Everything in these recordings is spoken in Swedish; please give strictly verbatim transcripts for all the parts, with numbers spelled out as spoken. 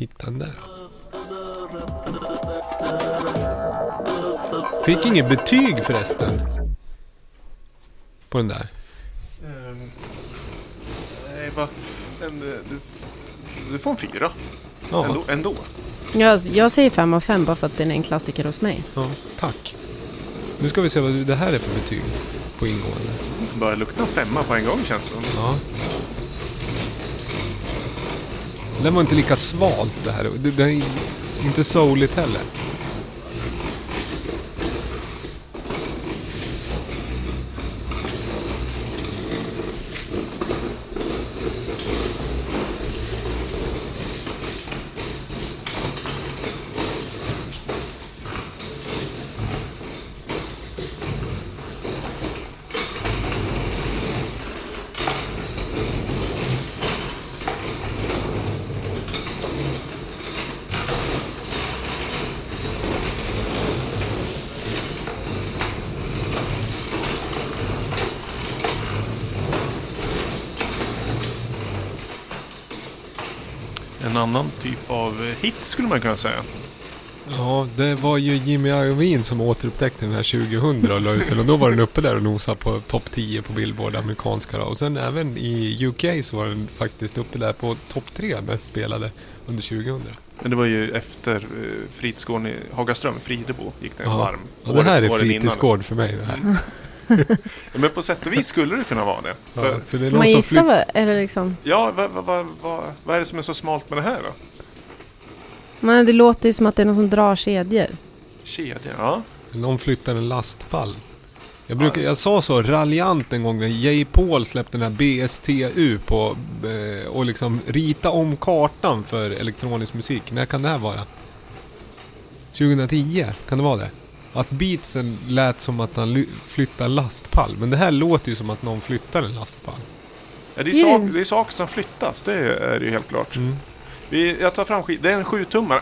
hitta den där. Fick inget betyg förresten på den där. Um, nej, va, en, du, du får en fyra. Ja. Ändå, ändå. Jag, jag säger fem av fem bara för att den är en klassiker hos mig. Ja, tack. Nu ska vi se vad det här är för betyg på ingående. Bara lukta femma på en gång känns det som. Ja. Den var inte lika svalt det här. Den är inte souligt heller. En annan typ av hit skulle man kunna säga. Ja, det var ju Jimmy Iovine som återupptäckte den här tjugohundra och la ut den. Och då var den uppe där och nosade på topp tio på Billboard, amerikanska då. Och sen även i U K så var den faktiskt uppe där på topp tre mest spelade under tjugohundra. Men det var ju efter fritidsgården i Hagaström, Fridebo, gick den ja. varm. Ja, det här är fritidsgård för mig det här. Men på sätt och vis skulle det kunna vara det. För, ja, för det är någon man gissar fly- eller liksom. Ja, vad va, va, va, va är det som är så smalt med det här då? Men det låter ju som att det är någon som drar kedjor. Kedjor, ja. Någon flyttar en lastpall. Jag, brukar, ja. jag sa så raljant en gång när Jay Paul släppte den här B S T U på, och liksom rita om kartan för elektronisk musik. När kan det här vara? tjugohundratio, kan det vara det? Att beatsen lät som att han flyttar lastpall. Men det här låter ju som att någon flyttar en lastpall. Ja, det är, sak, det är saker som flyttas. Det är ju helt klart. Mm. Vi, jag tar fram skit. Det är en sjutummare.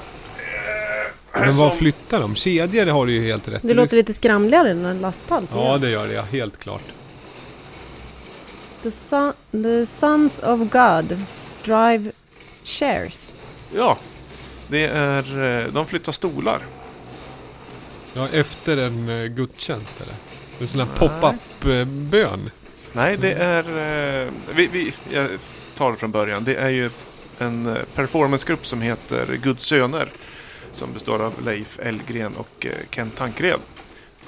Men som... vad flyttar de? Kedjor har du ju helt rätt. Det låter lite skramligare än en lastpall. Ja, det gör det. Ja, helt klart. The, son, the Sons of God drive chairs. Ja, det är, de flyttar stolar. Ja, efter en uh, gudstjänst eller? Det är sån här pop-up-bön. Uh, Nej, det är... Uh, vi, vi, jag tar det från början. Det är ju en uh, performancegrupp som heter Guds söner. Som består av Leif Elgren och uh, Kent Tankred.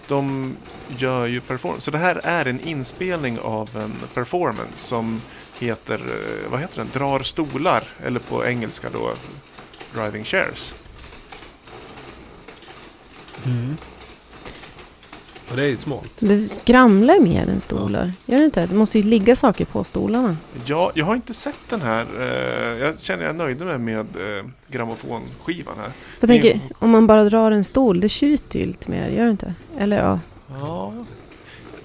De gör ju performance. Så det här är en inspelning av en performance som heter... Uh, vad heter den? Drar stolar. Eller på engelska då, driving chairs. Mm. Och det är ju smalt. Det skramlar mer än stolar. Gör det inte? Det måste ju ligga saker på stolarna. Ja, jag har inte sett den här. Jag känner jag är nöjd med, med grammofonskivan här. Jag tänker, In- om man bara drar en stol, det tjuter ju lite mer, gör det inte? Eller ja. Ja.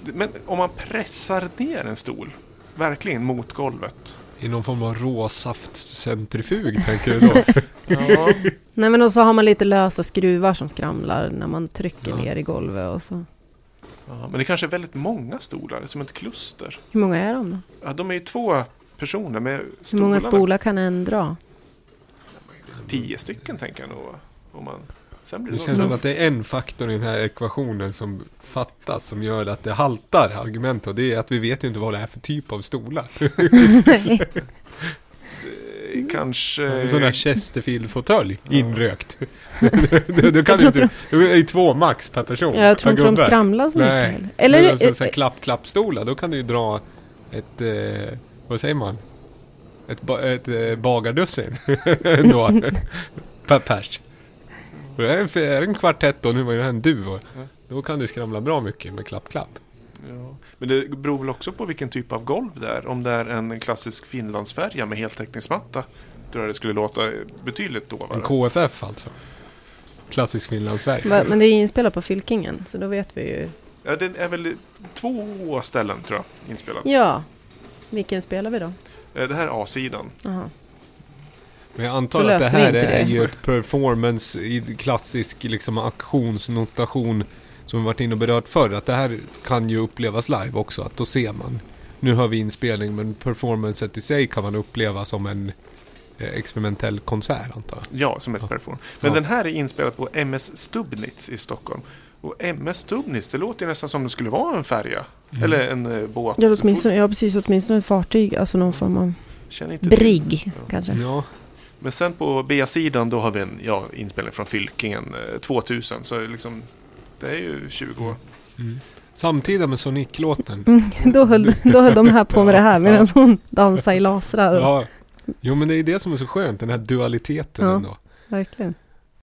Men om man pressar ner en stol verkligen mot golvet. I någon form av råsaftcentrifug tänker du då? Ja. Nej, men och så har man lite lösa skruvar som skramlar när man trycker ja. ner i golvet och så. Ja, men det kanske är väldigt många stolar, som ett kluster. Hur många är de då? Ja, de är ju två personer med stolarna. Hur många stolar kan en dra? Tio stycken tänker jag nog. Om man... Sen blir det, det känns som att det är en faktor i den här ekvationen som fattas, som gör att det haltar argumentet, och det är att vi vet ju inte vad det är för typ av stolar. Kanske en sån där Chesterfield-fåtölj ja. inrökt. Du, du kan inte, det är ju två max per person. Ja, jag tror inte de skramlar så mycket heller. Eller en sån här klapp-klapp-stolar, då kan du ju dra ett, eh, vad säger man? Ett, ba- ett eh, bagardussin då per pers. Det är en, en kvartett då, nu var ju en duo. Då kan det skramla bra mycket med klapp-klapp. Ja. Men det beror väl också på vilken typ av golv det är. Om det är en klassisk finlandsfärja med heltäckningsmatta, tror jag det skulle låta betydligt dovare. En K F F alltså. Klassisk finlandsfärja. Men det är inspelat på Fylkingen, så då vet vi ju. Ja, det är väl två ställen tror jag inspelat. Ja, vilken spelar vi då? Det här är A-sidan. Jaha. Men jag antar att det här är, det. är ju ett performance i klassisk liksom, aktionsnotation som vi varit inne och berört förr. Att det här kan ju upplevas live också. Att då ser man. Nu har vi inspelning, men performancet i sig kan man uppleva som en experimentell konsert, antar jag. Ja, som ett ja. perform. Men ja. den här är inspelad på M S Stubnitz i Stockholm. Och M S Stubnitz, det låter nästan som det skulle vara en färja. Mm. Eller en båt. Ja, åtminstone, ja, precis. Åtminstone ett fartyg. Alltså någon form av brigg, ja. kanske. Ja. Men sen på B-sidan då har vi en ja, inspelning från Fylkingen tvåtusen. Så liksom, det är ju tjugo år. Mm. Samtidigt med Sonic-låten. Mm, då, höll, då höll de här på med det här med en sån dansa i lasrar. Ja. Jo, men det är det som är så skönt, den här dualiteten ja, ändå. Verkligen.